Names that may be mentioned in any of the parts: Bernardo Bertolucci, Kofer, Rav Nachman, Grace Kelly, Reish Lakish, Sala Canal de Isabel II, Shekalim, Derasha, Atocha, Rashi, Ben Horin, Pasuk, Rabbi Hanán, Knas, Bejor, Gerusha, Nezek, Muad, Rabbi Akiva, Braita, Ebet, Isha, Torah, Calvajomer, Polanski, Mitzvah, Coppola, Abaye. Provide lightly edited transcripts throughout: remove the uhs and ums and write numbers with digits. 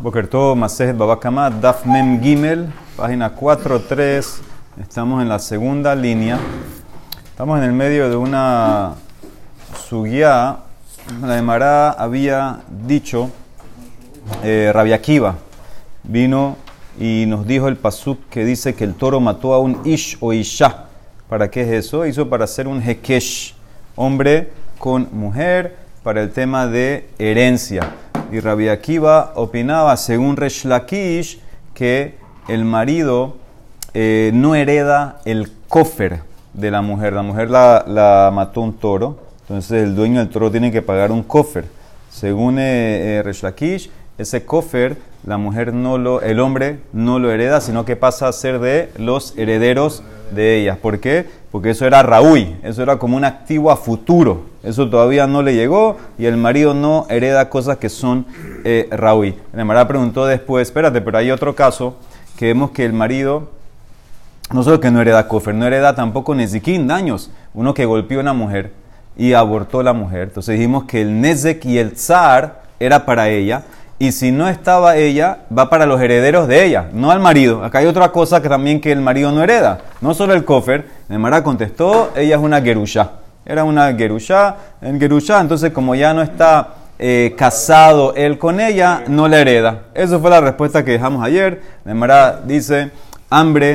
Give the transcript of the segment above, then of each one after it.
Boker Tov, Masejet Baba Kama, Daf Mem Gimel, página 4.3. Estamos en la segunda línea. Estamos en el medio de una sugya. La Demara había dicho, Rabbi Akiva vino y nos dijo el Pasuk que dice que el toro mató a un Ish o Isha. ¿Para qué es eso? Hizo para hacer un Hekesh, hombre con mujer, para el tema de herencia. Y Rabbi Akiva opinaba, según Reish Lakish, que el marido no hereda el kofer de la mujer. La mujer la mató un toro, entonces el dueño del toro tiene que pagar un kofer. Según Reish Lakish, ese kofer, el hombre no lo hereda, sino que pasa a ser de los herederos de ellas. ¿Por qué? Porque eso era Raui, eso era como un activo a futuro. Eso todavía no le llegó y el marido no hereda cosas que son Raui. La Gemara preguntó después, espérate, pero hay otro caso que vemos que el marido, no solo que no hereda kofer, no hereda tampoco nezikin, daños. Uno que golpeó a una mujer y abortó a la mujer. Entonces dijimos que el nezek y el tsar era para ella. Y si no estaba ella, va para los herederos de ella, no al marido. Acá hay otra cosa que también que el marido no hereda, no solo el kofer. Demara contestó, ella es una gerusha. Era una gerusha, en gerusha, entonces como ya no está casado él con ella, no la hereda. Esa fue la respuesta que dejamos ayer. Demara dice,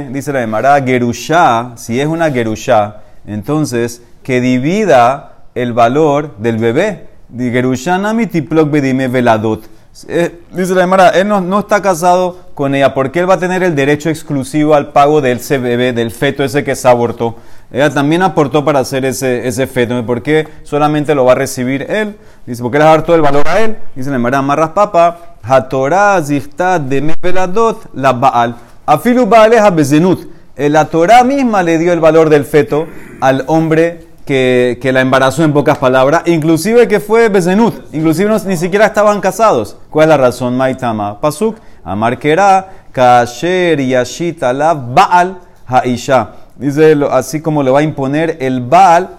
dice la Demara, gerusha, si es una gerusha, entonces que divida el valor del bebé. Gerusha nami tiplok bedime veladot. Dice la Gemara, él no está casado con ella, porque él va a tener el derecho exclusivo al pago del bebé, del feto ese que se abortó. Ella también aportó para hacer ese feto, ¿por qué solamente lo va a recibir él? Dice, porque le va a dar todo el valor a él. Dice la Gemara, amarras papa, hatorá zihta de meveladot la baal, afilu baaleja bezenut. La Torah misma le dio el valor del feto al hombre que la embarazó, en pocas palabras, inclusive que fue bezenut, inclusive ni siquiera estaban casados. ¿Cuál es la razón? Maitama pasuk amarquerá kasher yashit la baal haisha. Dice, así como le va a imponer el baal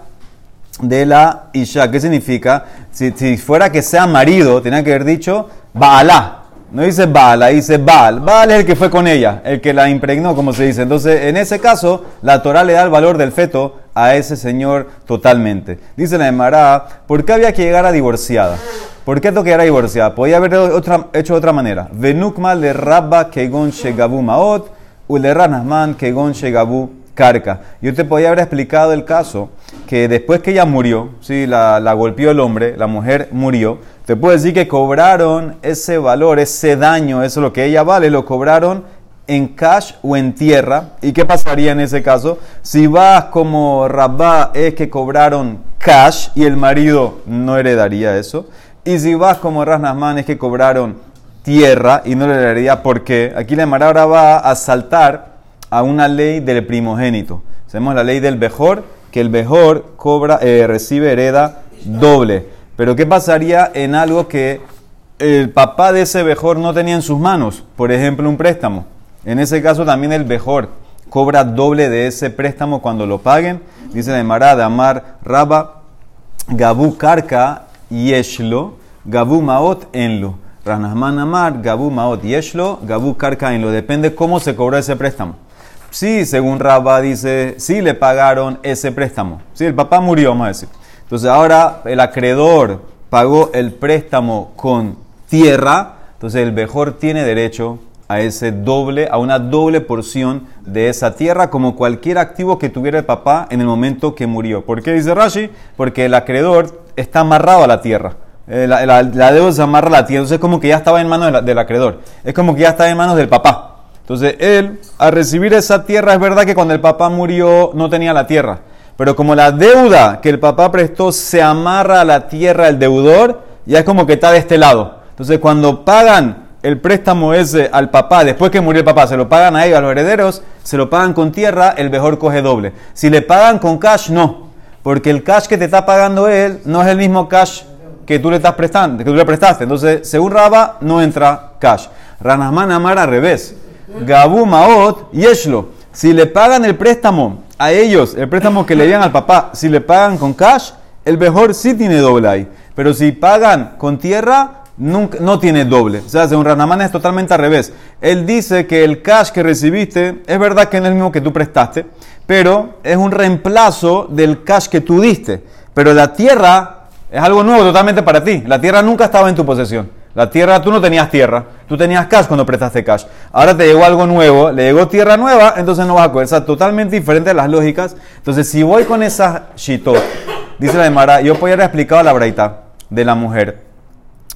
de la isha. ¿Qué significa? Si fuera que sea marido, tenía que haber dicho baalá. No dice Baala, dice Baal. Baal es el que fue con ella, el que la impregnó, como se dice. Entonces, en ese caso, la Torah le da el valor del feto a ese señor totalmente. Dice la Gemara, ¿por qué había que llegar a divorciada? ¿Por qué tengo que llegar a divorciada? Podía haber hecho de otra manera. Venukma le Rabba kegon shegabu maot, u le Rav Nachman kegon shegabu karka. Yo te podía haber explicado el caso que después que ella murió, sí, la golpeó el hombre, la mujer murió. Te puedo decir que cobraron ese valor, ese daño, eso es lo que ella vale, lo cobraron en cash o en tierra. ¿Y qué pasaría en ese caso? Si vas como Rabba, es que cobraron cash y el marido no heredaría eso. Y si vas como Rav Nachman, es que cobraron tierra y no le heredaría. ¿Por qué? Aquí la Gemara ahora va a saltar a una ley del primogénito. Hacemos la ley del Bejor, que el Bejor recibe hereda doble. Pero ¿qué pasaría en algo que el papá de ese Bejor no tenía en sus manos? Por ejemplo, un préstamo. En ese caso también el Bejor cobra doble de ese préstamo cuando lo paguen. Dice la Gemara, Damar Rabba, Gabu Karka Yeshlo, Gabu Maot Enlo. Rav Nachman Amar, Gabu Maot Yeshlo, Gabu Karka Enlo. Depende cómo se cobró ese préstamo. Sí, según Rabba dice, sí le pagaron ese préstamo. Sí, el papá murió, vamos a decir. Entonces ahora el acreedor pagó el préstamo con tierra, entonces el Bejor tiene derecho a una doble porción de esa tierra, como cualquier activo que tuviera el papá en el momento que murió. ¿Por qué dice Rashi? Porque el acreedor está amarrado a la tierra. La deuda se amarra a la tierra, entonces es como que ya estaba en manos del acreedor. Es como que ya estaba en manos del papá. Entonces él, al recibir esa tierra, es verdad que cuando el papá murió no tenía la tierra. Pero como la deuda que el papá prestó se amarra a la tierra del deudor, ya es como que está de este lado. Entonces, cuando pagan el préstamo ese al papá, después que murió el papá, se lo pagan a ellos, a los herederos, se lo pagan con tierra, el Bejor coge doble. Si le pagan con cash, no. Porque el cash que te está pagando él no es el mismo cash que tú le prestaste. Entonces, según Rabba, no entra cash. Rav Nachman Amar al revés. Gabu Maot Yeshlo. Si le pagan el préstamo a ellos, el préstamo que le dieron al papá, si le pagan con cash, el Bejor sí tiene doble ahí. Pero si pagan con tierra, nunca, no tiene doble. O sea, según Rav Nachman es totalmente al revés. Él dice que el cash que recibiste es verdad que no es el mismo que tú prestaste, pero es un reemplazo del cash que tú diste. Pero la tierra es algo nuevo totalmente para ti. La tierra nunca estaba en tu posesión. La tierra, tú no tenías tierra, tú tenías cash cuando prestaste cash. Ahora te llegó algo nuevo, le llegó tierra nueva, entonces no vas a coger. O sea, totalmente diferente de las lógicas. Entonces, si voy con esas shitot, dice la Demara, yo podría haber explicado la braita de la mujer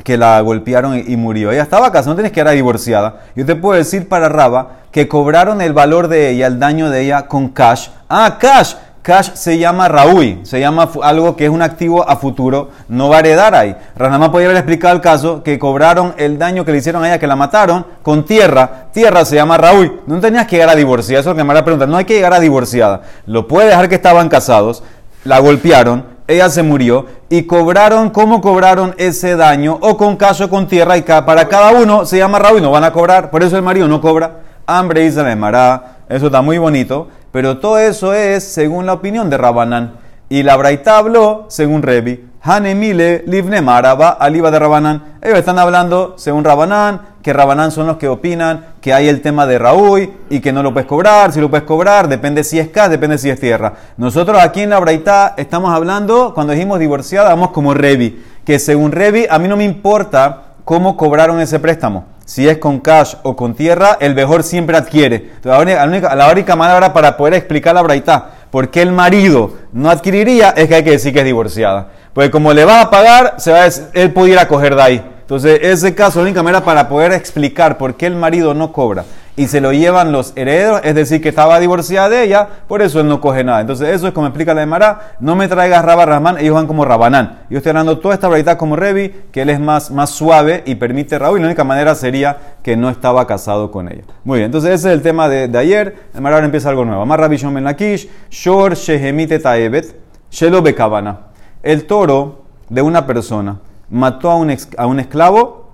que la golpearon y murió. Ella estaba casada, no tienes que era divorciada. Yo te puedo decir para Rabba que cobraron el valor de ella, el daño de ella con cash. Ah, cash. Cash se llama Raui, se llama algo que es un activo a futuro, no va a heredar ahí. Rav Nachman podría haber explicado el caso que cobraron el daño que le hicieron a ella, que la mataron, con tierra. Tierra se llama Raui. No tenías que llegar a divorciada, eso es lo que me hará preguntar. No hay que llegar a divorciada. Lo puede dejar que estaban casados, la golpearon, ella se murió y cobraron, ¿cómo cobraron ese daño? O con cash o con tierra, y para cada uno se llama Raui, no van a cobrar. Por eso el marido no cobra. Hambre y se le mará. Eso está muy bonito. Pero todo eso es según la opinión de Rabanán. Y la braita habló según Rebi. Hanemile livne maraba aliba de Rabanán. Ellos están hablando según Rabanán, que Rabanán son los que opinan que hay el tema de Raúl y que no lo puedes cobrar, si lo puedes cobrar, depende si es cash, depende si es tierra. Nosotros aquí en la braita estamos hablando, cuando dijimos divorciada, vamos como Rebi. Que según Rebi, a mí no me importa cómo cobraron ese préstamo. Si es con cash o con tierra, el Bejor siempre adquiere. Entonces, la única manera para poder explicar la braita, por qué el marido no adquiriría, es que hay que decir que es divorciada. Porque como le vas a pagar, él pudiera coger de ahí. Entonces, ese caso, la única manera para poder explicar por qué el marido no cobra y se lo llevan los herederos, es decir, que estaba divorciada de ella, por eso él no coge nada. Entonces, eso es como explica la Gemara, no me traigas Rabba Rahman, ellos van como Rabanán. Yo estoy hablando toda esta variedad como Rebi, que él es más suave y permite a Raúl, y la única manera sería que no estaba casado con ella. Muy bien, entonces ese es el tema de ayer. La Gemara ahora empieza algo nuevo. Amar Rabbi Shimon ben Lakish, Shor Shehemite Taebet, Shelo Bekavana. El toro de una persona mató a un esclavo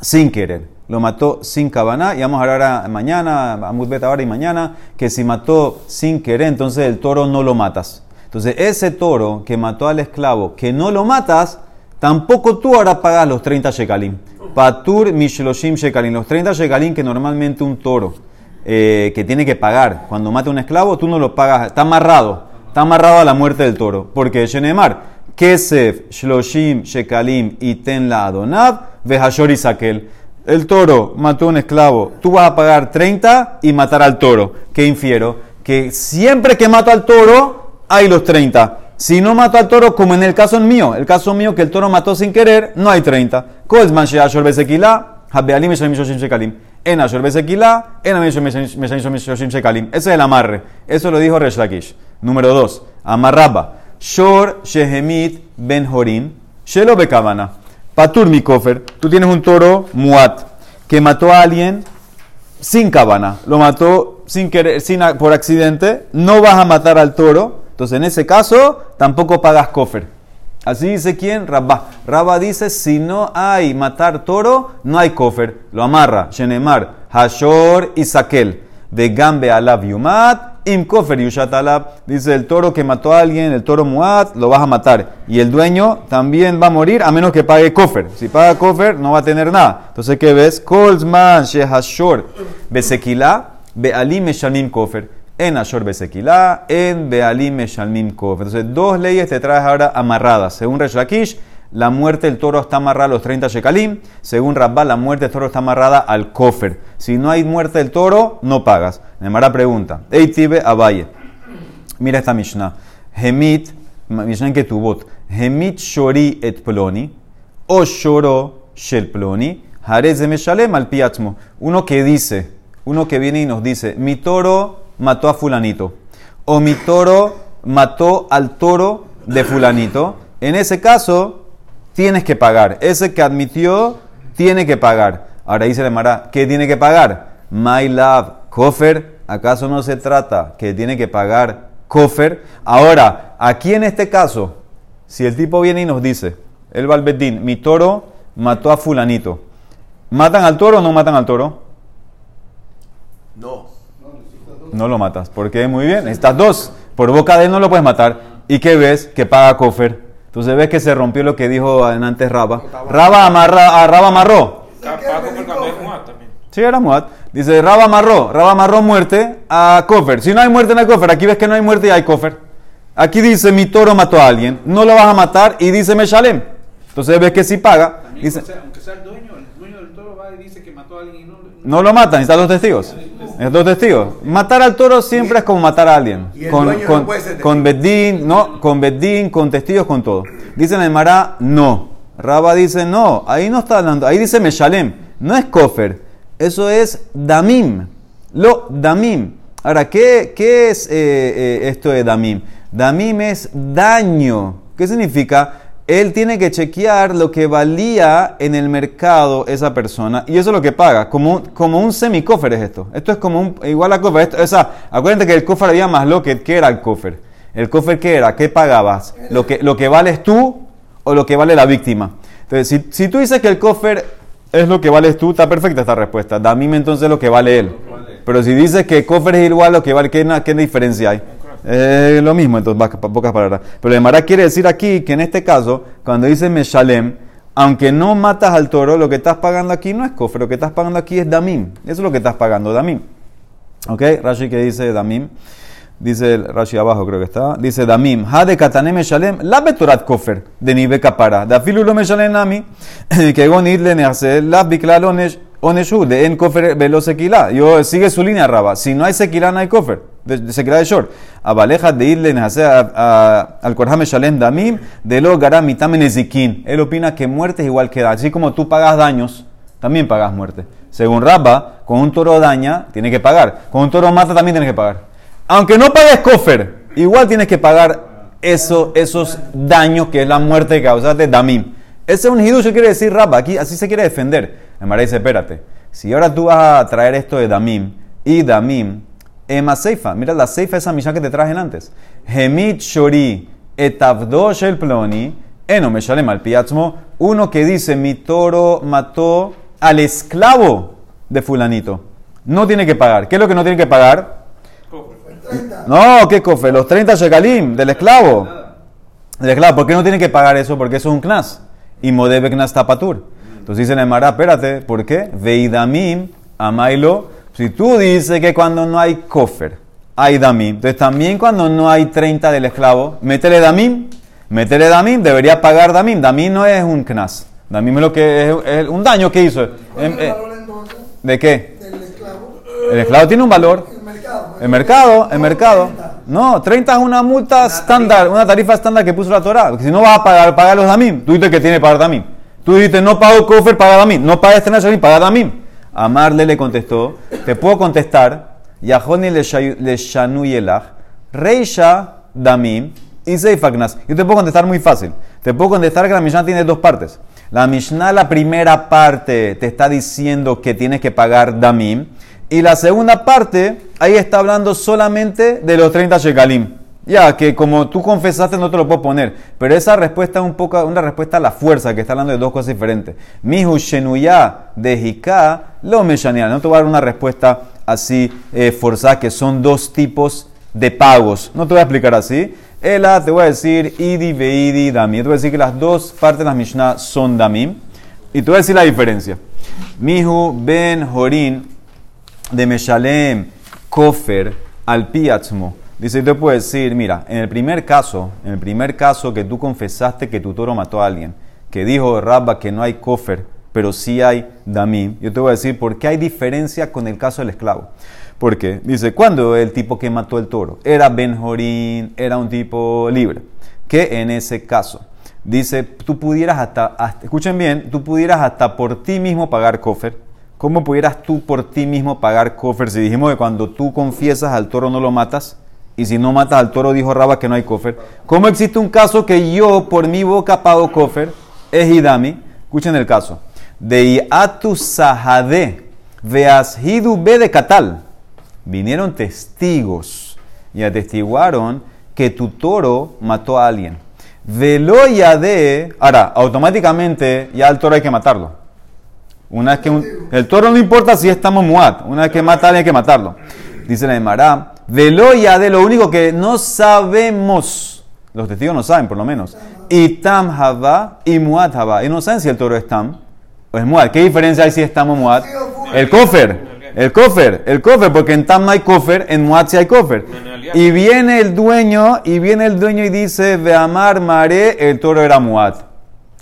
sin querer. Lo mató sin Kavanah, y vamos a hablar ahora mañana, Amud Bet ahora y mañana, que si mató sin querer, entonces el toro no lo matas. Entonces ese toro que mató al esclavo, que no lo matas, tampoco tú ahora pagas los 30 Shekalim. Patur Mishloshim Shekalim, los 30 Shekalim que normalmente un toro que tiene que pagar cuando mata a un esclavo, tú no lo pagas, está amarrado a la muerte del toro, porque Shenemar. Kesef, Shloshim, Shekalim y Ten la Adonab, Vejashor y Sakel. El toro mató a un esclavo, tú vas a pagar 30 y matar al toro. ¿Qué infiero? Que siempre que mato al toro, hay los 30. Si no mato al toro, como en el caso mío que el toro mató sin querer, no hay 30. Kozman Sheashor Besekilá, Habealim Shloshim Shekalim. En Ashor Besekilá, en Amishom Shloshim Shekalim. Ese es el amarre. Eso lo dijo Reish Lakish. Número 2. Amarraba. Shor Shehemit Ben Horin, Shelo Bekavana, Patur mi Kofer. Tú tienes un toro Muad que mató a alguien sin Kavanah, lo mató sin querer, por accidente. No vas a matar al toro, entonces en ese caso tampoco pagas Kofer. Así dice quién, Rabba. Rabba dice: si no hay matar toro, no hay Kofer. Lo amarra, Shenemar, Hashor y Sakel. De Gambe Alab Yumat, Im Kofer Yushat Alab. Dice el toro que mató a alguien, el toro Muad, lo vas a matar. Y el dueño también va a morir a menos que pague Kofer. Si paga Kofer, no va a tener nada. Entonces, ¿qué ves? Kolzman Shehashor Besekilá, Bealim Meshalmim Kofer. En Ashor Besekilá, en Bealim Meshalmim Kofer. Entonces, dos leyes te traes ahora amarradas. Según Reish Lakish, la muerte del toro está amarrada a los 30 shekalim. Según Rabba, la muerte del toro está amarrada al Kofer. Si no hay muerte del toro, no pagas. Demara pregunta. Eitibe Abaye. Mira esta Mishnah. Mishnah en Ketubot. Hemit shori et ploni. O shoro shel ploni. Jarez de meshalem al piatmo. Uno que viene y nos dice: mi toro mató a fulanito. O mi toro mató al toro de fulanito. En ese caso, tienes que pagar. Ese que admitió, tiene que pagar. Ahora dice la Gemara, ¿qué tiene que pagar? My love, Kofer. ¿Acaso no se trata que tiene que pagar Kofer? Ahora, aquí en este caso, si el tipo viene y nos dice, el Balbedín, mi toro mató a fulanito. ¿Matan al toro o no matan al toro? No. No lo matas. ¿Por qué? Muy bien. Estas dos. Por boca de él no lo puedes matar. ¿Y qué ves? Que paga Kofer. Entonces ves que se rompió lo que dijo antes Rabba. Rabba amarró. Sí, era Muad. Dice, Rabba amarró muerte a Kofer. Si no hay muerte, no hay Kofer. Aquí ves que no hay muerte y hay Kofer. Aquí dice, mi toro mató a alguien. No lo vas a matar. Y dice, me shalem. Entonces ves que sí paga. También, dice, aunque sea el dueño del toro va y dice que mató a alguien y no lo matan, están los testigos. Matar al toro siempre es como matar a alguien. Con bedín, con testigos, con todo. Dicen en Gemara, no. Rabba dice, no. Ahí no está hablando. Ahí dice Meshalem. No es Kofer. Eso es Damim. Lo Damim. Ahora, ¿qué es esto de Damim? Damim es daño. ¿Qué significa? Él tiene que chequear lo que valía en el mercado esa persona. Y eso es lo que paga. Como un semi-coffer es esto. Esto es como igual a coffer. Acuérdate que el coffer había más lo que... ¿Qué era el coffer? ¿El coffer qué era? ¿Qué pagabas? ¿Lo que vales tú o lo que vale la víctima? Entonces, si tú dices que el coffer es lo que vales tú, está perfecta esta respuesta. Damim entonces lo que vale él. Pero si dices que el coffer es igual a lo que vale, ¿qué diferencia hay? Lo mismo, entonces, pocas palabras. Pero el Mará quiere decir aquí que en este caso, cuando dice Meshalem, aunque no matas al toro, lo que estás pagando aquí no es cofre, lo que estás pagando aquí es Damim. Eso es lo que estás pagando, Damim. ¿Ok? Rashi que dice Damim. Dice el Rashi abajo, creo que está. Dice Damim, ha de katane Meshalem, la betorat kofer, de nive kapara, da filulo Meshalem nami, que gonidle nearse, la biclalones. De en cofer velo sequilá. Yo sigue su línea Rabba. Si no hay sequilá, no hay cofer. Sequilá de short. Abaleja de irle al corjame shalem damim de lo garamitamen eziquín. Él opina que muerte es igual que daño. Así como tú pagas daños, también pagas muerte. Según Rabba, con un toro daña, tiene que pagar. Con un toro mata, también tienes que pagar. Aunque no pagues cofer, igual tienes que pagar esos daños que es la muerte causada damim. Ese es un hidush, quiere decir Rabba. Aquí así se quiere defender. El Mará dice, espérate, si ahora tú vas a traer esto de Damim y Damim, Ema Seifa, mira la Seifa esa mishá que te traje antes. Hemit Shori etavdosh el ploni, eno me shalem al piatzmo, uno que dice, mi toro mató al esclavo de fulanito. No tiene que pagar. ¿Qué es lo que no tiene que pagar? No, ¿qué cofe? Los 30 shekalim del esclavo. ¿Por qué no tiene que pagar eso? Porque eso es un Knas. Y modebe Knas tapatur. Entonces dice la Gemara, espérate, ¿por qué? Veidamim, amailo. Si tú dices que cuando no hay kofer, hay damim. Entonces también cuando no hay 30 del esclavo, métele damim, debería pagar damim. Damim no es un knas. Damim es lo que es un daño que hizo. ¿Cuál es el valor entonces? ¿De qué? Del esclavo. El esclavo tiene un valor. El mercado. 30. No, 30 es una multa estándar, una tarifa estándar que puso la Torah. Porque si no vas a pagar los damim. Tú dices que tiene que pagar damim. Tú dijiste, no pago Kofer, paga Damim. No paga Shalem, paga Damim. Amarle le contestó, te puedo contestar, Yahoni le Shanuyelach, Reisha Damim y Seifa Knas. Yo te puedo contestar muy fácil. Te puedo contestar que la Mishnah tiene dos partes. La Mishnah, la primera parte, te está diciendo que tienes que pagar Damim. Y la segunda parte, ahí está hablando solamente de los 30 Shekalim. Ya, que como tú confesaste no te lo puedo poner. Pero esa respuesta es una respuesta a la fuerza, que está hablando de dos cosas diferentes. Mihu shenuyá de jiká lo meshaneal. No te voy a dar una respuesta así forzada, que son dos tipos de pagos. No te voy a explicar así. Ela te voy a decir idi veidi damim. Te voy a decir que las dos partes de las Mishnah son damim. Y te voy a decir la diferencia. Mihu ben horin de meshalem kofer al piatzmo. Dice, te puedo decir, mira, en el primer caso que tú confesaste que tu toro mató a alguien, que dijo Rabba que no hay kofer, pero sí hay damim, yo te voy a decir por qué hay diferencia con el caso del esclavo. ¿Por qué? Dice, cuando el tipo que mató el toro era Ben Horin, era un tipo libre, que en ese caso, dice, tú pudieras hasta escuchen bien, tú pudieras hasta por ti mismo pagar kofer. ¿Cómo pudieras tú por ti mismo pagar kofer? Si dijimos que cuando tú confiesas al toro no lo matas, y si no matas al toro, dijo Rabba que no hay kofer. ¿Cómo existe un caso que yo por mi boca pago kofer? Es idami. Escuchen el caso. De iatu sahade veas hidu be de katal. Vinieron testigos y atestiguaron que tu toro mató a alguien. Velo yade. Ahora, automáticamente ya al toro hay que matarlo. Una vez que el toro no importa si estamos muat. Una vez que mata a alguien hay que matarlo. Dice la Gemara. Veloya de lo único que no sabemos, los testigos no saben por lo menos, y Tam Hava y Muad Hava. Y no saben si el toro es Tam o es Muad. ¿Qué diferencia hay si es Tam o Muad? El Kofer, porque en Tam no hay Kofer, en Muad sí hay Kofer. Y viene el dueño y dice, de Amar Mare, el toro era Muad.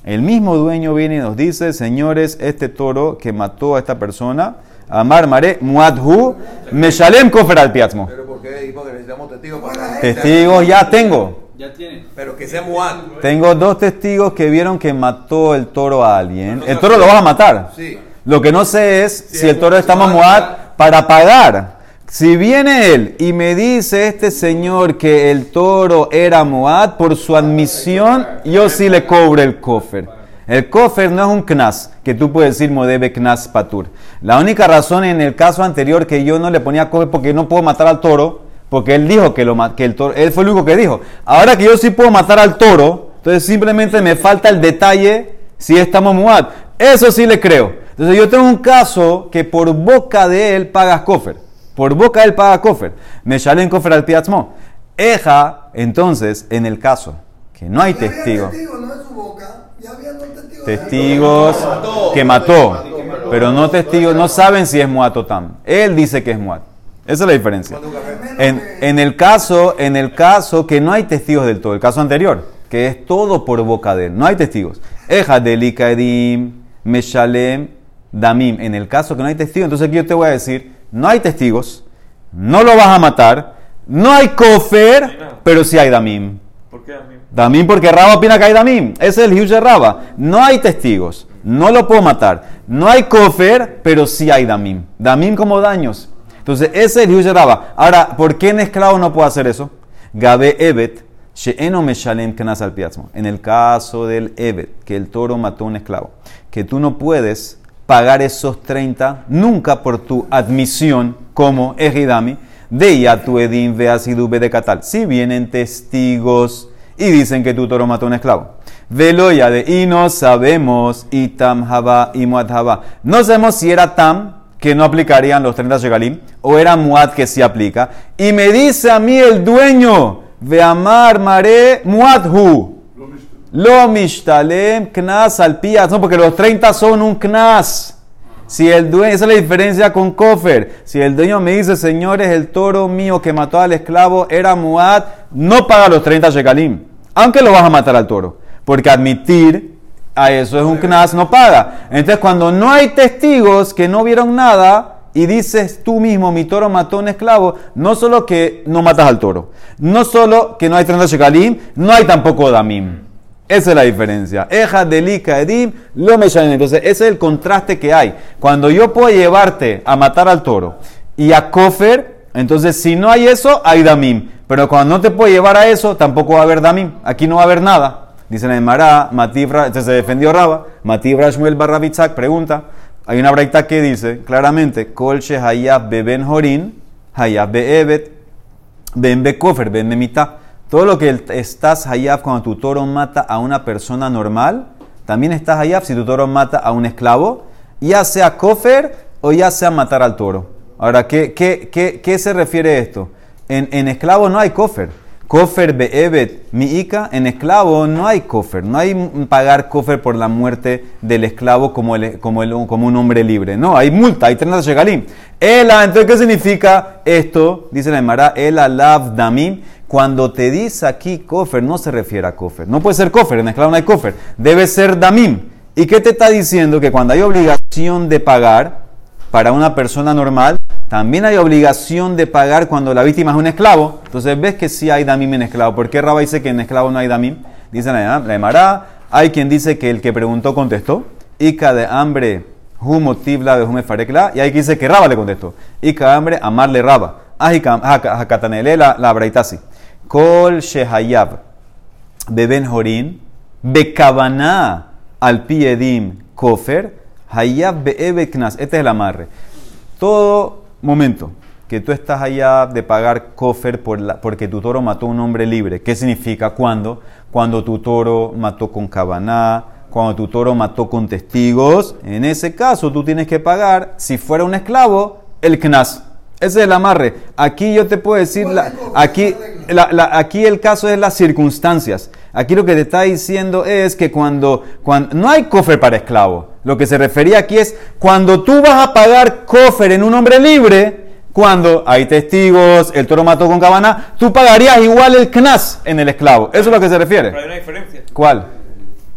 El mismo dueño viene y nos dice, señores, este toro que mató a esta persona, Amar Mare, Muad Hu, Meshalem Kofer al piazmo. Pero ¿por qué? Porque necesitamos testigos para... Testigos ya tengo. Ya tiene. Pero que sea Muad. Tengo dos testigos que vieron que mató el toro a alguien. El toro lo vas a matar. Sí. Lo que no sé es si el toro está Muad para pagar. Si viene él y me dice este señor que el toro era Muad, por su admisión, yo sí le cobro el Kofer. El Kofer no es un Knas, que tú puedes decir Modebe Knas Patur. La única razón en el caso anterior que yo no le ponía Kofer porque no puedo matar al toro, porque él dijo que el toro, él fue el único que dijo. Ahora que yo sí puedo matar al toro, entonces simplemente me falta el detalle si estamos Muad. Eso sí le creo. Entonces yo tengo un caso que por boca de él pagas Kofer. Por boca de él pagas Kofer. Me salen Kofer al piazmo. Eja, entonces, en el caso que no hay testigo. Testigos que mató. Pero no testigos, no saben si es Muad o Tam. Él dice que es Muad. Esa es la diferencia. En el caso que no hay testigos del todo, el caso anterior, que es todo por boca de él, no hay testigos. Eja delikadim, meshalem, damim. En el caso que no hay testigos, entonces aquí yo te voy a decir, no hay testigos, no lo vas a matar, no hay Kofer, pero sí hay damim. ¿Por qué damim? Damim porque Rabba opina que hay damim. Ese es el hiush de Rabba. No hay testigos, no lo puedo matar, no hay Kofer, pero sí hay damim. Damim como daños. Entonces, ese es el Hiush Rabba. Ahora, ¿por qué en esclavo no puedo hacer eso? Gabe Ebet, she'eno meshalem knas al piazmo. En el caso del Evet, que el toro mató a un esclavo, que tú no puedes pagar esos 30 nunca por tu admisión como ejidami, de yatu edim veasidube de catal. Si vienen testigos y dicen que tu toro mató a un esclavo. Veloya de y no sabemos, y Tam Hava y Muad Hava. No sabemos si era Tam, que no aplicarían los 30 Shekalim, o era Muad que sí aplica, y me dice a mí el dueño, de Amar Mare Muad Hu, lo mishtalem Knas al piaz, no, porque los 30 son un Knas. Si el dueño, esa es la diferencia con Kofer. Si el dueño me dice, señores, el toro mío que mató al esclavo era Muad, no paga los 30 Shekalim, aunque lo vas a matar al toro, porque admitir a eso es un Knas, no paga. Entonces, cuando no hay testigos que no vieron nada y dices tú mismo, mi toro mató a un esclavo, no solo que no matas al toro, no solo que no hay 30 Shekalim, no hay tampoco damim. Esa es la diferencia. Eja delika edim lo meshalim. Entonces, ese es el contraste que hay. Cuando yo puedo llevarte a matar al toro y a Kofer, entonces si no hay eso, hay damim. Pero cuando no te puedo llevar a eso, tampoco va a haber damim. Aquí no va a haber nada. Dice la Demara, entonces se defendió Rabba, Matibra Shmuel barra Bitzak, pregunta, hay una braita que dice claramente, Kol she hayab be Ben Horin, hayab be Evet, ben be Kofer, ben be Mitá. Todo lo que estás hayab cuando tu toro mata a una persona normal, también estás hayab si tu toro mata a un esclavo, ya sea Kofer o ya sea matar al toro. Ahora, ¿qué se refiere esto? En esclavo no hay Kofer. Kofer be'ebet mi'ika, en esclavo no hay Kofer, no hay pagar Kofer por la muerte del esclavo como un hombre libre, no, hay multa, hay 30 shekalim. Ela, entonces, ¿qué significa esto? Dice la Gemara, ela lav damim, cuando te dice aquí Kofer, no se refiere a Kofer, no puede ser Kofer, en esclavo no hay Kofer, debe ser damim. ¿Y qué te está diciendo? Que cuando hay obligación de pagar para una persona normal, también hay obligación de pagar cuando la víctima es un esclavo. Entonces ves que sí hay damim en esclavo. ¿Por qué Rabba dice que en esclavo no hay damim? Dice la Gemara, hay quien dice que el que preguntó contestó. Ica de hambre, humotibla de humefarekla. Y hay quien dice que Rabba le contestó. Ica de hambre, amarle Rabba. Ajakatanele la braitasi. Kol shehayab beben horin bekabaná al piedim kofer hayab be'ebe knas. Este es el amarre. Todo momento que tú estás allá de pagar Kofer porque tu toro mató a un hombre libre. ¿Qué significa cuándo? Cuando tu toro mató con Kavanah, cuando tu toro mató con testigos. En ese caso tú tienes que pagar, si fuera un esclavo, el Knas. Ese es el amarre. Aquí yo te puedo decir, aquí el caso es las circunstancias. Aquí lo que te está diciendo es que cuando no hay kofer para esclavo. Lo que se refería aquí es cuando tú vas a pagar kofer en un hombre libre, cuando hay testigos, el toro mató con Kavanah, tú pagarías igual el Knas en el esclavo. Eso es a lo que se refiere. Pero hay una diferencia. ¿Cuál?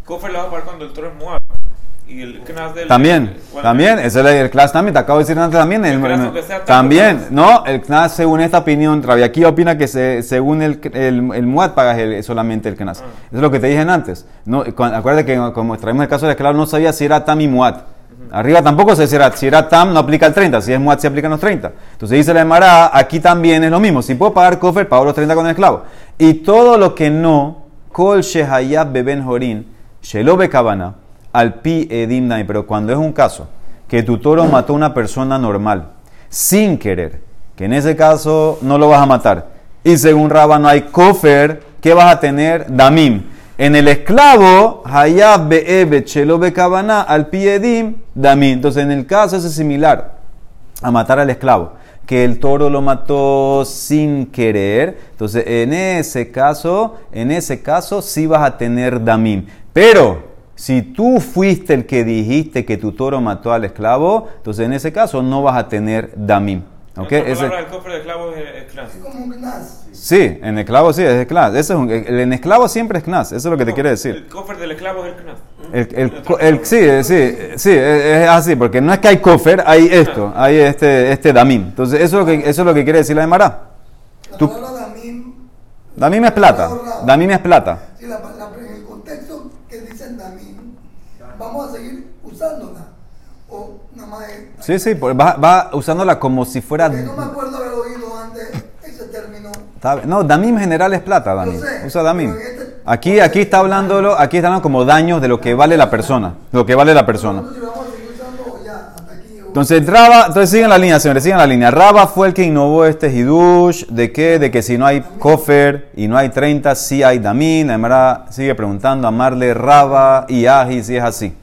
Kofer la va a pagar cuando el toro es Muad. Y el Knas del... También, ese es el Knas también, te acabo de decir antes también. También, no, el Knas según esta opinión, Rabbi Akiva opina que según el Muad pagas solamente el Knas. Ah. Eso es lo que te dije antes. No, acuérdate que como traemos el caso del esclavo, no sabía si era Tam y Muad. Arriba tampoco se será, si era Tam no aplica el 30, si es Muad se aplican los 30. Entonces dice la Demara, aquí también es lo mismo, si puedo pagar kofer, pago los 30 con el esclavo. Y todo lo que no, kol shehayab beben horin, shelobe kavanah, al pi edim daim, pero cuando es un caso que tu toro mató a una persona normal, sin querer, que en ese caso no lo vas a matar, y según Rabba no hay kofer, ¿qué vas a tener? Damim. En el esclavo, hayab be'ebet shelo be'kavaná al piedim damim. Entonces, en el caso es similar a matar al esclavo, que el toro lo mató sin querer. Entonces, en ese caso sí vas a tener damim. Pero si tú fuiste el que dijiste que tu toro mató al esclavo, entonces en ese caso no vas a tener damim. Okay, la palabra del cofre de esclavo es Knas. Es como un Knas. Sí, en el clavo sí, es Knas. En el clavo siempre es Knas, eso es lo que te quiere decir. El cofre del esclavo es el Knas. Sí, es así, porque no es que hay cofre, hay esto, hay este damim. Entonces, eso es lo que quiere decir la Gemara. La palabra damim... Damim es plata. Damim es plata. Sí, en el contexto que dicen damim, vamos a seguir usándola. O nada más es... Sí, va usándola como si fuera... Porque no me acuerdo haber oído antes ese término. No, damim general es plata, damim. Usa damim. Aquí está hablando como daños de lo que vale la persona. Lo que vale la persona. Entonces sigan la línea, señores, sigan la línea. Rabba fue el que innovó este hidush, de que si no hay kofer y no hay 30, sí hay damim. La Gemara sigue preguntando, amarle Rabba y aji si es así.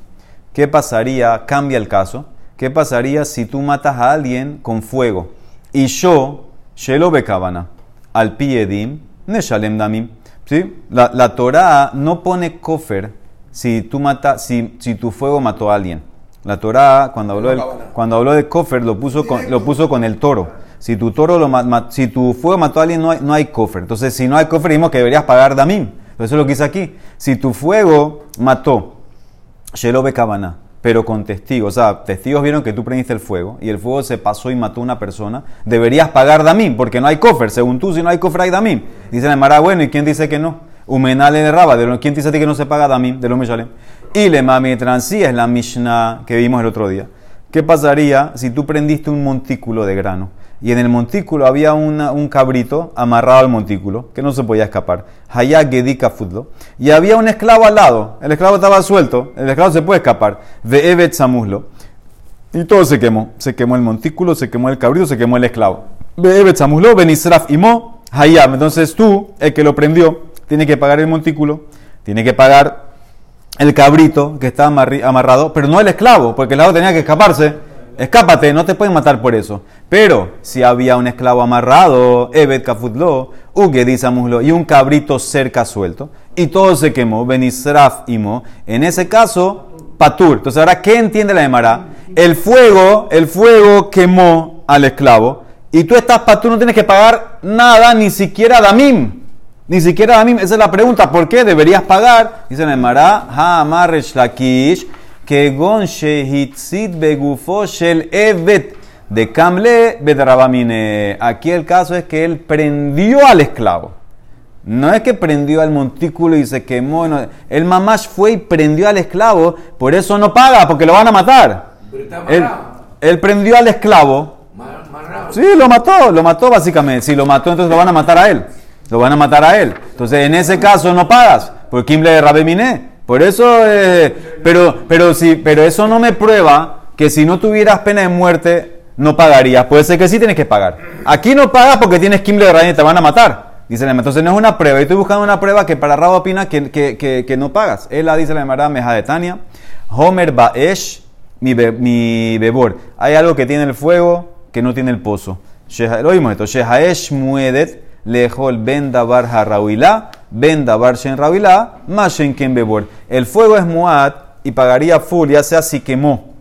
¿Qué pasaría? Cambia el caso. ¿Qué pasaría si tú matas a alguien con fuego? Y yo, shelo bekavana, al piedim, neshalem damim. ¿Sí? La Torah no pone kofer si tu fuego mató a alguien. La Torah, cuando habló de kofer, lo puso con el toro. Si tu toro si tu fuego mató a alguien, no hay kofer. Entonces, si no hay kofer, dijimos que deberías pagar damim. Entonces, eso es lo que hice aquí. Si tu fuego mató shelo bekavaná, pero con testigos, o sea, testigos vieron que tú prendiste el fuego y el fuego se pasó y mató a una persona, deberías pagar damim, porque no hay kofer. Según tú, si no hay kofer hay damim. Dice la Gemara, bueno, ¿y quién dice que no? Umenal en Rabba, ¿quién dice a ti que no se paga damim? De los mishalem. Y le mami transí es la Mishnah que vimos el otro día. ¿Qué pasaría si tú prendiste un montículo de grano? Y en el montículo había un cabrito amarrado al montículo, que no se podía escapar. Hayá gedika futlo. Y había un esclavo al lado. El esclavo estaba suelto. El esclavo se puede escapar. De evet samuzlo. Y todo se quemó. Se quemó el montículo, se quemó el cabrito, se quemó el esclavo. De evet samuzlo, benisraf imo, hayá. Entonces tú, el que lo prendió, tiene que pagar el montículo, tiene que pagar el cabrito que está amarrado, pero no el esclavo, porque el esclavo tenía que escaparse. Escápate, no te pueden matar por eso. Pero si había un esclavo amarrado, ebet kafutlo, ugedisamuzlo, y un cabrito cerca suelto, y todo se quemó, benisraf imo, en ese caso, patur. Entonces, ahora, ¿qué entiende la Gemara? El fuego quemó al esclavo, y tú estás patur, no tienes que pagar nada, ni siquiera damim. Ni siquiera damim, esa es la pregunta, ¿por qué deberías pagar? Dice la Gemara, ha'amar Reish Lakish, Kegon shehitzit begufo shel evet de kamle bedrabamine. Aquí el caso es que él prendió al esclavo. No es que prendió al montículo y se quemó. No. El mamash fue y prendió al esclavo. Por eso no paga, porque lo van a matar. Pero está él prendió al esclavo. Sí, lo mató básicamente. Si lo mató, entonces lo van a matar a él. Entonces en ese caso no pagas, porque kimle bedrabamine. Por eso, pero eso no me prueba que si no tuvieras pena de muerte, no pagarías. Puede ser que sí tienes que pagar. Aquí no pagas porque tienes kimble de raíz y te van a matar. Dice la Gemara, entonces no es una prueba. Yo estoy buscando una prueba que para Rabba opina que no pagas. Él la dice la Gemara, meja de Tania, Homer Baesh, mi Bejor. Hay algo que tiene el fuego que no tiene el pozo. Lo vimos esto. Shehaesh muedet lejol ben davar harahuilá. venda barshen rabilá, mashen ken bebor. El fuego es muad y pagaría full, ya sea si quemó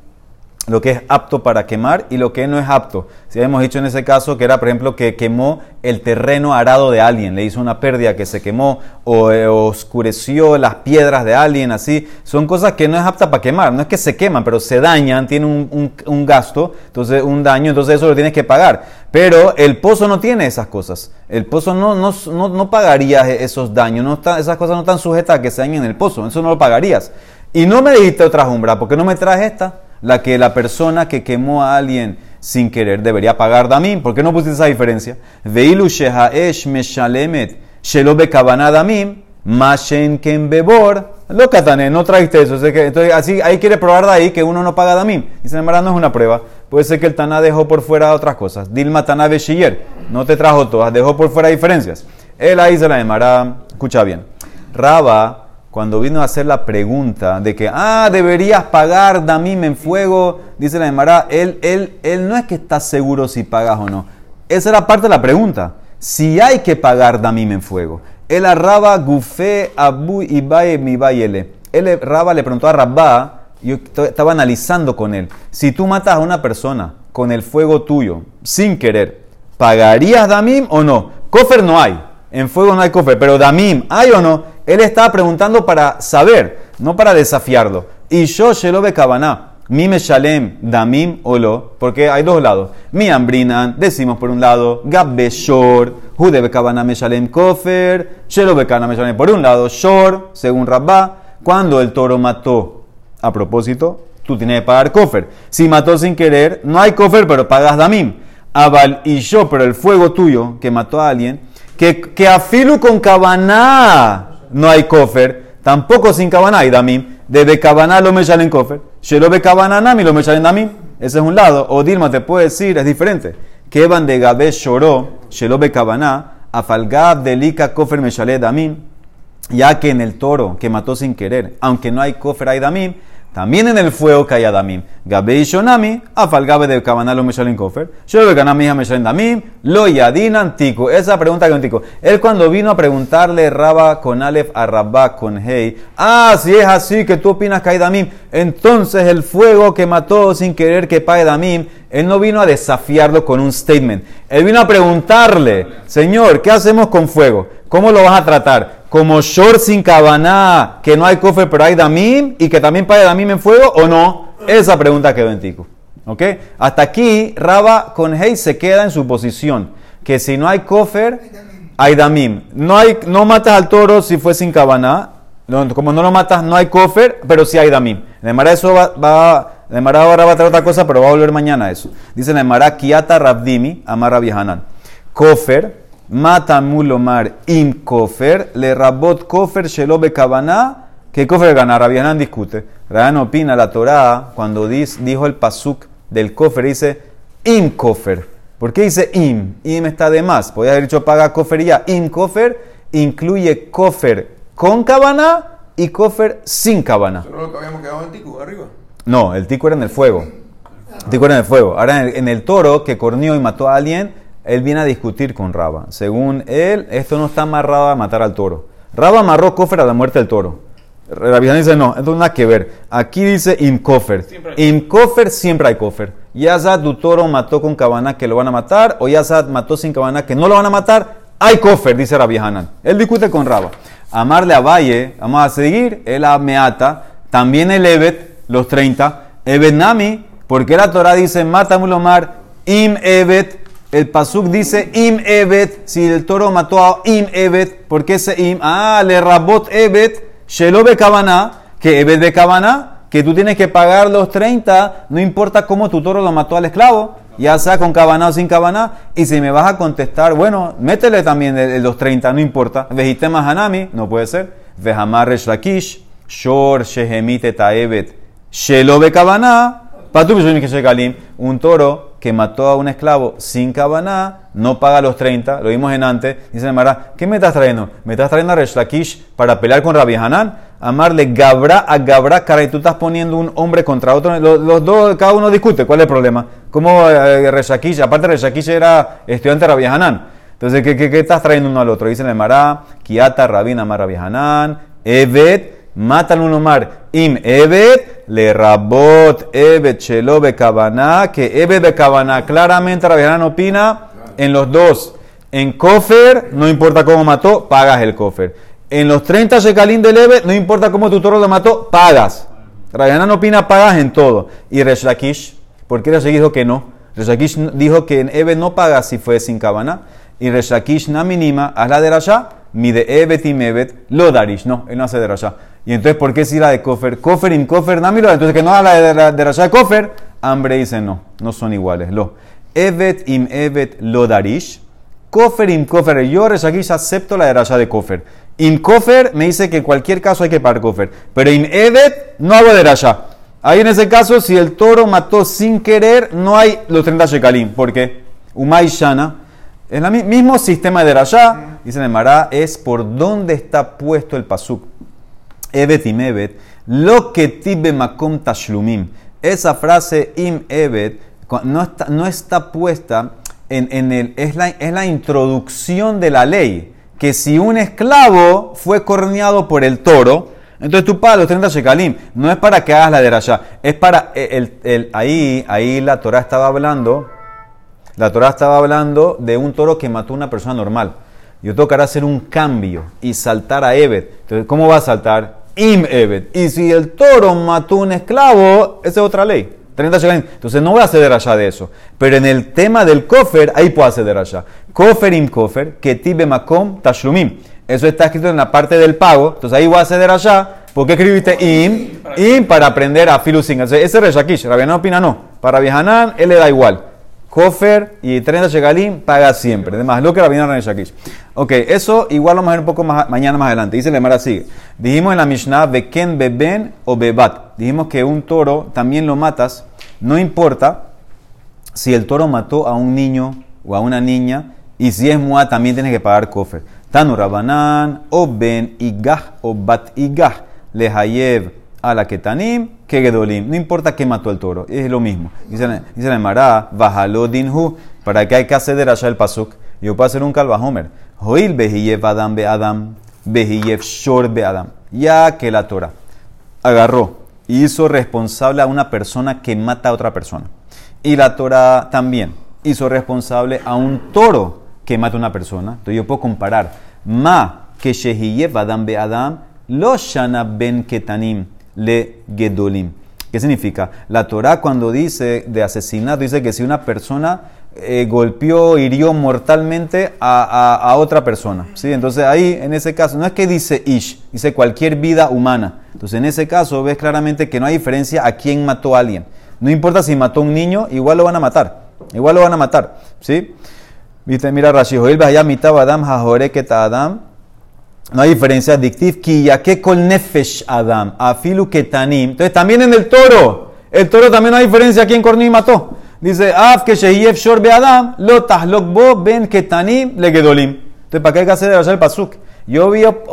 lo que es apto para quemar y lo que no es apto. Si habíamos dicho en ese caso que era, por ejemplo, que quemó el terreno arado de alguien, le hizo una pérdida que se quemó o oscureció las piedras de alguien, así. Son cosas que no es apta para quemar, no es que se queman, pero se dañan, tienen un gasto, entonces un daño, entonces eso lo tienes que pagar. Pero el pozo no tiene esas cosas, el pozo no pagaría esos daños, esas cosas no están sujetas a que se dañen el pozo, eso no lo pagarías. Y no me dijiste otra jumbra, ¿por qué no me traes esta? La que la persona que quemó a alguien sin querer debería pagar damim. ¿Por qué no pusiste esa diferencia? Veilu shehaesh meshalemet shelo bekavanah damim mashen ken bebor. Lo catané, no trajiste eso. Entonces, así, ahí quiere probar de ahí que uno no paga damim. Y sin embargo, no es una prueba. Puede ser que el Taná dejó por fuera otras cosas. Dilma Taná Beshiller. No te trajo todas, dejó por fuera diferencias. Él ahí se la Demara. Escucha bien. Rabba, cuando vino a hacer la pregunta de que, deberías pagar damim en fuego, dice la Gemara, él no es que está seguro si pagas o no. Esa era parte de la pregunta. Si hay que pagar damim en fuego. El Rabba gufé abu ibae mi bayele. El Rabba le preguntó a Rabba, yo estaba analizando con él, si tú matas a una persona con el fuego tuyo, sin querer, ¿pagarías damim o no? Kofer no hay. En fuego no hay kofer, pero damim, ¿hay o no? Él estaba preguntando para saber, no para desafiarlo. Y yo, shelo bekavanah, mi meshalem, damim o lo, porque hay dos lados. Mi ambrinan, decimos por un lado, gab bejor, jude bekavanah meshalem kofer, shelo bekavanah meshalem. Por un lado, shor, según Rabba, cuando el toro mató a propósito, tú tienes que pagar kofer. Si mató sin querer, no hay kofer, pero pagas damim. Abal y yo, pero el fuego tuyo, que mató a alguien, que afilu con kavanah no hay kofer, tampoco sin kavanah hay damim. De bekavanah lo mechalen kofer, shelo bekavanah nami lo mechalen damim. Ese es un lado. O Dilma te puede decir, es diferente. Que van de gabe shoró, shelo bekavanah, afalgab delika kofer mechale damim. Ya que en el toro que mató sin querer, aunque no hay kofer hay damim, también en el fuego que hay damim. Gabe y shonami, afalgabe de kavanah lo mechalen kofer, shelo bekavanah mija mechalen damim, lo yadin antico. Esa pregunta que antico. Él cuando vino a preguntarle Rabba con alef a Rabba con hey, si es así que tú opinas que hay damim, entonces el fuego que mató sin querer que pague damim, él no vino a desafiarlo con un statement. Él vino a preguntarle, señor, ¿qué hacemos con fuego? ¿Cómo lo vas a tratar? ¿Como short sin kavanah, que no hay kofer pero hay damim y que también pague damim en fuego o no? Esa pregunta quedó en tico. ¿Ok? Hasta aquí Rabba con hey se queda en su posición, que si no hay kofer, hay damim. No matas al toro si fue sin kavanah. Como no lo matas, no hay kofer, pero sí hay damim. La Gemara eso la Gemara ahora va a tratar otra cosa, pero va a volver mañana a eso. Dice la Gemara, kiata rabdimi, amar Rabbi Hanán. Kofer, matamulomar im kofer, le rabot kofer shelo bekavanah. ¿Qué kofer gana? Rabbi Hanán discute. Rabbi Hanán opina la Torah cuando dijo el pasuk del kofer, dice im kofer. ¿Por qué dice im? Im está de más. Podría haber dicho paga kofer y ya. Im kofer incluye kofer con kavanah y kofer sin kavanah. Pero lo que habíamos quedado en tico, arriba. No, el tico era en el fuego. El tico era en el fuego. Ahora en el toro que corneó y mató a alguien, él viene a discutir con Rabba. Según él, esto no está amarrado a matar al toro. Rabba amarró kofer a la muerte del toro. Rabbi Hanán dice, no, esto no nada que ver. Aquí dice im kofer. Im kofer siempre hay kofer. Ya sea tu toro mató con kavanah que lo van a matar, o ya sea mató sin kavanah que no lo van a matar, hay kofer, dice Rabbi Hanán. Él discute con Rabba. Amarle a Valle, vamos a seguir, el ameata, también el Ebet, los 30, Ebet Nami, porque la Torah dice, matamulomar, im Ebet, el pasuk dice, im Ebet, si el toro mató a im Ebet, ¿por qué ese im? Le rabot Ebet, shelo bekavanah, que Ebet bekavanah, que tú tienes que pagar los 30, no importa cómo tu toro lo mató al esclavo, ya sea con kavanah o sin kavanah. Y si me vas a contestar, bueno, métele también los 30, no importa. Vejitema hanami, no puede ser. Vejamar Reish Lakish, shor shehemite taebet, shelo bekavanah, patu bishun shekalim. Un toro que mató a un esclavo sin kavanah no paga los 30, lo vimos en antes. Dice la Mara, ¿qué me estás trayendo? ¿Me estás trayendo a Reish Lakish para pelear con Rabbi Hanán? Amarle gabra a gabra, cara, y tú estás poniendo un hombre contra otro. Los dos, cada uno discute. ¿Cuál es el problema? Como Reish Lakish, aparte Reish Lakish era estudiante de Rabbi Hanán. Entonces, ¿qué estás trayendo uno al otro? Dice la Gemara, Kiata, Rabina, Amar, Rabbi Hanán, Evet, matan un Omar, Im, Evet, le Rabot, Evet, Shelo, Bekabaná, que Evet, Bekabaná. Claramente, Rabbi Hanán opina en los dos. En Kofer, no importa cómo mató, pagas el Kofer. En los 30 Shekalim del Evet, no importa cómo tu toro lo mató, pagas. Rabbi Hanán opina, pagas en todo. Y Reish Lakish, ¿por qué Reish Lakish dijo que no? Reish Lakish dijo que en Evet no pagas si fue sin Kavanah. Y Reish Lakish na mínima, haz la Derasha, mi de Evet y mevet, lo darish. No, él no hace Derasha. Y entonces, ¿por qué si la de Kofer? Kofer y Kofer, na miro. Entonces, que no haga la Derasha de Kofer. Hambre dice no, no son iguales. Lo. Evet im Evet lo darish. Kofer im Kofer. Yo, Reish Lakish, acepto la Derasha de Kofer. Im Kofer me dice que en cualquier caso hay que pagar Kofer. Pero im Evet no hago Derasha. Ahí en ese caso, si el toro mató sin querer, no hay los 30 shekalim. ¿Por qué? Umay Shana. Es el mismo sistema de Derashá. Dicen en Mará, es por dónde está puesto el pasuk. Evet im Evet, lo que tibe makom tashlumim. Esa frase im Evet no está puesta en el... Es la introducción de la ley. Que si un esclavo fue corneado por el toro... Entonces tú pagas los 30 shekalim. No es para que hagas la derashá. Es para... Ahí la Torah estaba hablando. La Torah estaba hablando de un toro que mató a una persona normal. Yo tocará hacer un cambio y saltar a Evet. Entonces, ¿cómo va a saltar? Im Evet. Y si el toro mató a un esclavo, esa es otra ley. 30 shekalim. Entonces no voy a hacer derashá de eso. Pero en el tema del Kofer, ahí puedo hacer derashá. Kofer im Kofer, keti bemakom tashlumim. Eso está escrito en la parte del pago. Entonces ahí voy a hacer derashá. ¿Por qué escribiste im? Im para aprender a filusin. Entonces, ese es Reish Lakish. Rabbi Hanán opina no. Para Rabbi Hanán, él le da igual. Kofer y 30 shekalim paga siempre. Además, lo que Rabbi Hanán en Reish Lakish. Ok, eso igual vamos a ver un poco más, mañana más adelante. Dice la Gemara así. Dijimos en la Mishnah, beken beben o bebat. Dijimos que un toro también lo matas. No importa si el toro mató a un niño o a una niña. Y si es muad, también tienes que pagar Kofer. Tanu Rabanán, o ben igah o bat igah, le hayev a la ketanim, kegedolim. No importa qué mató el toro, es lo mismo. Dice la Mará, bajalo dinhu, para que hay que hacer derashá el pasuk. Yo puedo hacer un calvajomer. Hoil behiyev adam be adam, behiyev shor be adam. Ya que la Torah agarró y hizo responsable a una persona que mata a otra persona. Y la Torah también hizo responsable a un toro que mata a una persona. Entonces yo puedo comparar. Ma que shehiyev adam be adam lo shana ben ketanim le gedolim. ¿Qué significa? La Torah cuando dice de asesinato, dice que si una persona golpeó, hirió mortalmente a otra persona. ¿Sí? Entonces ahí, en ese caso, no es que dice Ish, dice cualquier vida humana. Entonces en ese caso ves claramente que no hay diferencia a quién mató a alguien. No importa si mató a un niño, igual lo van a matar. Igual lo van a matar. ¿Sí? Viste, mira Rashi, Joel vaya mitad Adam, Jajore que ta Adam. No hay diferencia. Dictiv ki ya que con nefesh Adam, afilu ketanim. Entonces también en el toro también no hay diferencia a quién corneó y mató. Dice, af que shehiev shor be Adam, lo tahlok bo ben ketanim le gedolim. Entonces, ¿para qué hay que hacer el pasuk? Yo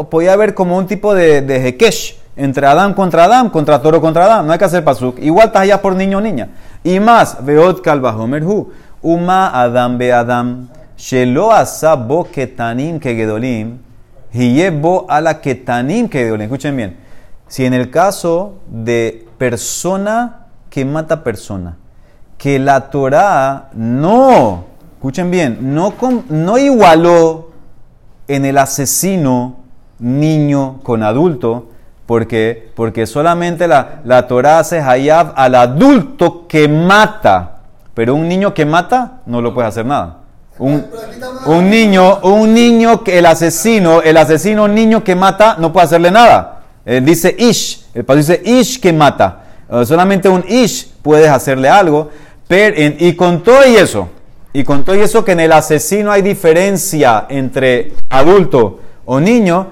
podía ver como un tipo de Hekesh entre Adam, contra toro contra Adam. No hay que hacer pasuk. Igual estás allá por niño o niña. Y más, veot calvajomer hu, uma Adam be Adam. Shelo asa bo ketanim kegedolim, hiyebo ala ketanim kegedolim. Escuchen bien. Si en el caso de persona que mata persona, que la Torah no, escuchen bien, no igualó en el asesino niño con adulto, porque solamente la Torah hace hayab al adulto que mata, pero un niño que mata no lo puedes hacer nada. Un niño que el asesino niño que mata no puede hacerle nada. Dice Ish, el paso dice Ish que mata. Solamente un Ish puedes hacerle algo. Pero y con todo y eso que en el asesino hay diferencia entre adulto o niño,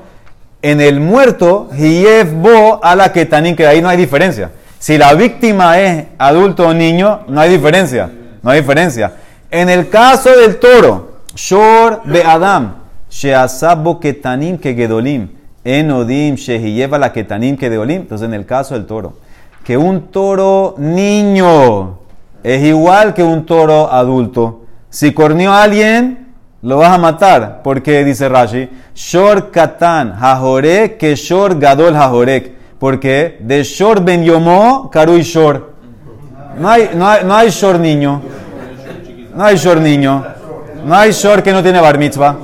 en el muerto hiyef bo a la que tanin, que ahí no hay diferencia. Si la víctima es adulto o niño, no hay diferencia. En el caso del toro, Shor be Adam, Sheasabo ketanim kegedolim, Enodim shehiyeva la ketanim kegedolim. Entonces, en el caso del toro, que un toro niño es igual que un toro adulto. Si corneó a alguien, Lo vas a matar. Porque dice Rashi, Shor Katan Hajorek que Shor Gadol Hajorek. Porque de Shor Ben Yomo, Karui Shor. No hay Shor niño. No hay Shor niño. No hay Shor que no tiene bar mitzvah.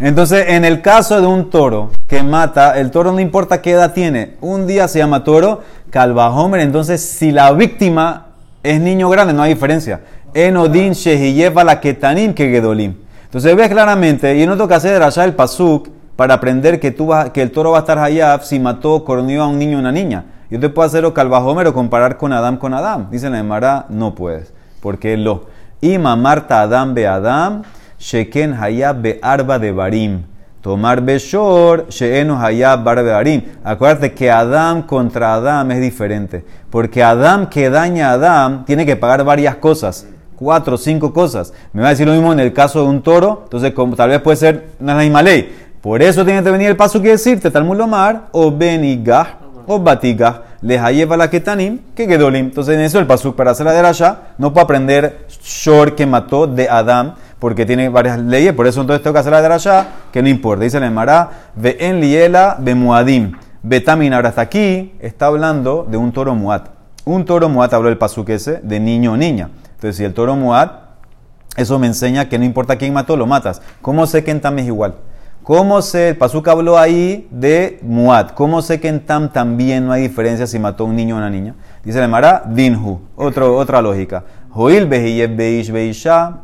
Entonces, en el caso de un toro que mata, el toro no importa qué edad tiene. Un día se llama toro, Calvajomer. Entonces, si la víctima es niño grande, no hay diferencia. Enodin Shehiyev ala Ketanim que Gedolim. Entonces, ves claramente, y no toca hacer Derasha el Pasuk para aprender que el toro va a estar hayaf si mató o corneó a un niño o una niña. Yo te puedo hacer o Calvajomer o comparar con Adam. Dice la Demara, no puedes, porque lo. Y mamarta Adam be Adam. Sheken hayab be arba de barim. Tomar beshor, sheenu hayab barba de barim. Acuérdate que Adam contra Adam es diferente. Porque Adam que daña a Adam tiene que pagar varias cosas. 4 o 5 cosas. Me va a decir lo mismo en el caso de un toro. Entonces, como, tal vez puede ser, no es la misma ley. Por eso tiene que venir el paso que decirte, Talmud Lomar, o benigah, o batigah, les hayeva la ketanim, que gedolim. Entonces, en eso el pasuk para hacer la derasha, no puede aprender shor que mató de Adam, porque tiene varias leyes, por eso entonces tengo que hacer la derasha, que no importa. Dice la Gemara, ve en liela, ve muadim, ve tamin. Ahora hasta aquí está hablando de un toro muad. Un toro muad, habló el pasuk ese, de niño o niña. Entonces, si el toro muad, eso me enseña que no importa quién mató, lo matas. ¿Cómo sé que en tam es igual? ¿Cómo sé? El pasuk habló ahí de muad. ¿Cómo sé que en tam también no hay diferencia si mató un niño o una niña? Dice la Gemara, dinhu. Otra lógica. Joil behiyev beish beisha.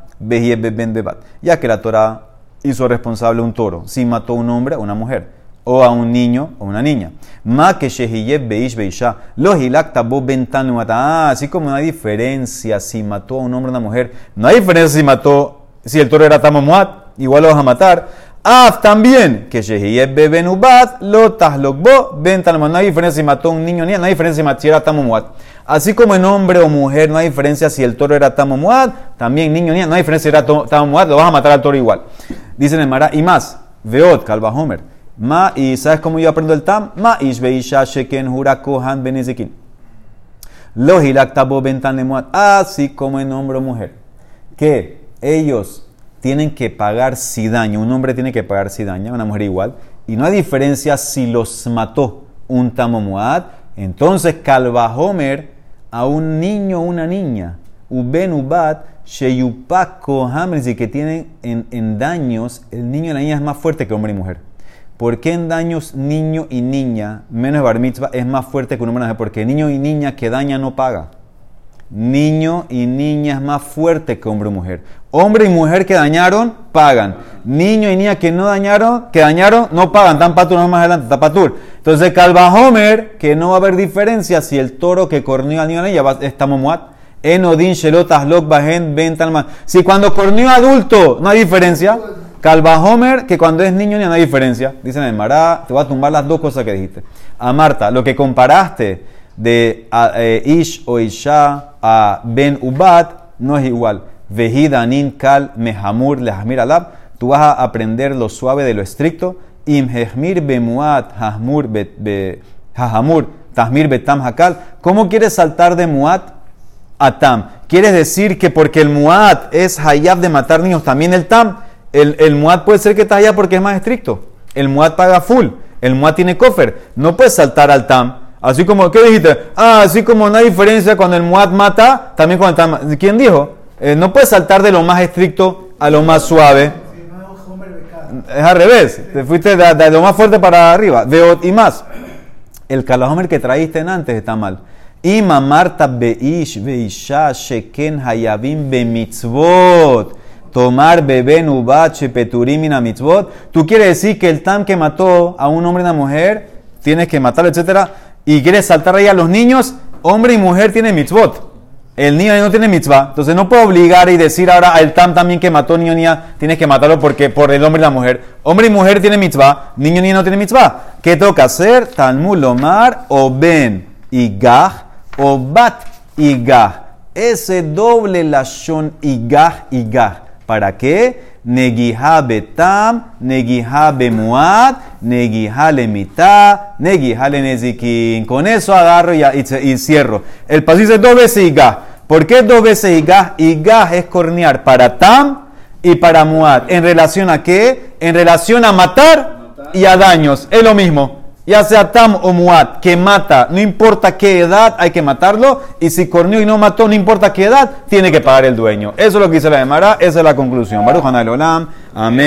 Ya que la Torah hizo responsable a un toro si mató a un hombre o una mujer, o a un niño o una niña. Así como no hay diferencia si mató a un hombre o una mujer, no hay diferencia si el toro era tam o muad, igual lo vas a matar. También, que Shehiyeb beben ubat, lo taslokbo, bentanamad. No hay diferencia si mató a un niño o niña, no hay diferencia si era tam o muad. Así como en hombre o mujer no hay diferencia si el toro era tam o muad, también niño o niña, no hay diferencia si era tam o muad, lo vas a matar al toro igual. Dicen en Mara, y más, veot, Calvajomer, ma, y ¿sabes cómo yo aprendo el tam? Ma, ish beisha sheken hura kohan benezikin. Lo hilaktabo bentanamuad, así como en hombre o mujer, que ellos tienen que pagar si daña. Un hombre tiene que pagar si daña, una mujer igual. Y no hay diferencia si los mató un tam o muad. Entonces, Calvajomer a un niño o una niña, uben ubat, sheyupak kohamer, es decir, que tienen en daños, el niño y la niña es más fuerte que hombre y mujer. ¿Por qué en daños niño y niña, menos bar mitzvah, es más fuerte que un hombre y una mujer? Porque niño y niña que daña no paga. Niño y niña es más fuerte que hombre y mujer. Hombre y mujer que dañaron, pagan. Niño y niña que no dañaron, no pagan. Tan patur, no más adelante, tan patur. Entonces, Calvajomer, que no va a haber diferencia si el toro que corneó al niño o niña es tam o muad. Enodin, shelotas, lok, bajen, bentalman. Si cuando corneó adulto no hay diferencia, Calvajomer, que cuando es niño o niña no hay diferencia. Dicen en Mará, te voy a tumbar las dos cosas que dijiste. A Marta, lo que comparaste de Ish o Isha a Ben Ubat no es igual. Vehidanin kal mehamur lehmir alab. Tú vas a aprender lo suave de lo estricto. Im hehmir bemuat hahmur behamur tahmir betam hakal. ¿Cómo quieres saltar de muat a tam? ¿Quieres decir que porque el muat es hayab de matar niños también el tam? El muat puede ser que está allá porque es más estricto. El muat paga full. El muat tiene kofer. No puedes saltar al tam. Así como, ¿qué dijiste? Así como no hay diferencia cuando el muad mata, también cuando el tam. ¿Quién dijo? No puedes saltar de lo más estricto a lo más suave. Sí, no, es al revés. Sí. Te fuiste de lo más fuerte para arriba. Y más, el Calvajomer que traíste en antes está mal. Y mamarta beish beisha sheken hayabim be mitzvot. Tomar bebé nubache peturimina mitzvot. Tú quieres decir que el tam que mató a un hombre y una mujer, tienes que matarlo, etcétera. Y quieres saltar ahí a los niños, hombre y mujer tienen mitzvot. El niño no tiene mitzvah. Entonces no puedo obligar y decir ahora al tam también que mató niño niña, tienes que matarlo porque por el hombre y la mujer. Hombre y mujer tienen mitzvah, niño niña no tiene mitzvah. ¿Qué tengo que hacer? Talmud lomar o ben y gaj o bat y gaj. Ese doble lashon y gaj. ¿Para qué? Negijá betam, negijá bemuad, negijá lemitá, negijá lenezikin. Con eso agarro y cierro. El paso dice 2 veces igah. ¿Por qué 2 veces igah? Igah es cornear para tam y para Muad. ¿En relación a qué? En relación a matar y a daños. Es lo mismo. Ya sea Tam o Muad, que mata, no importa qué edad, hay que matarlo. Y si corneó y no mató, no importa qué edad, tiene que pagar el dueño. Eso es lo que dice la Demara, esa es la conclusión. Baruch Hanay Olam. Amén.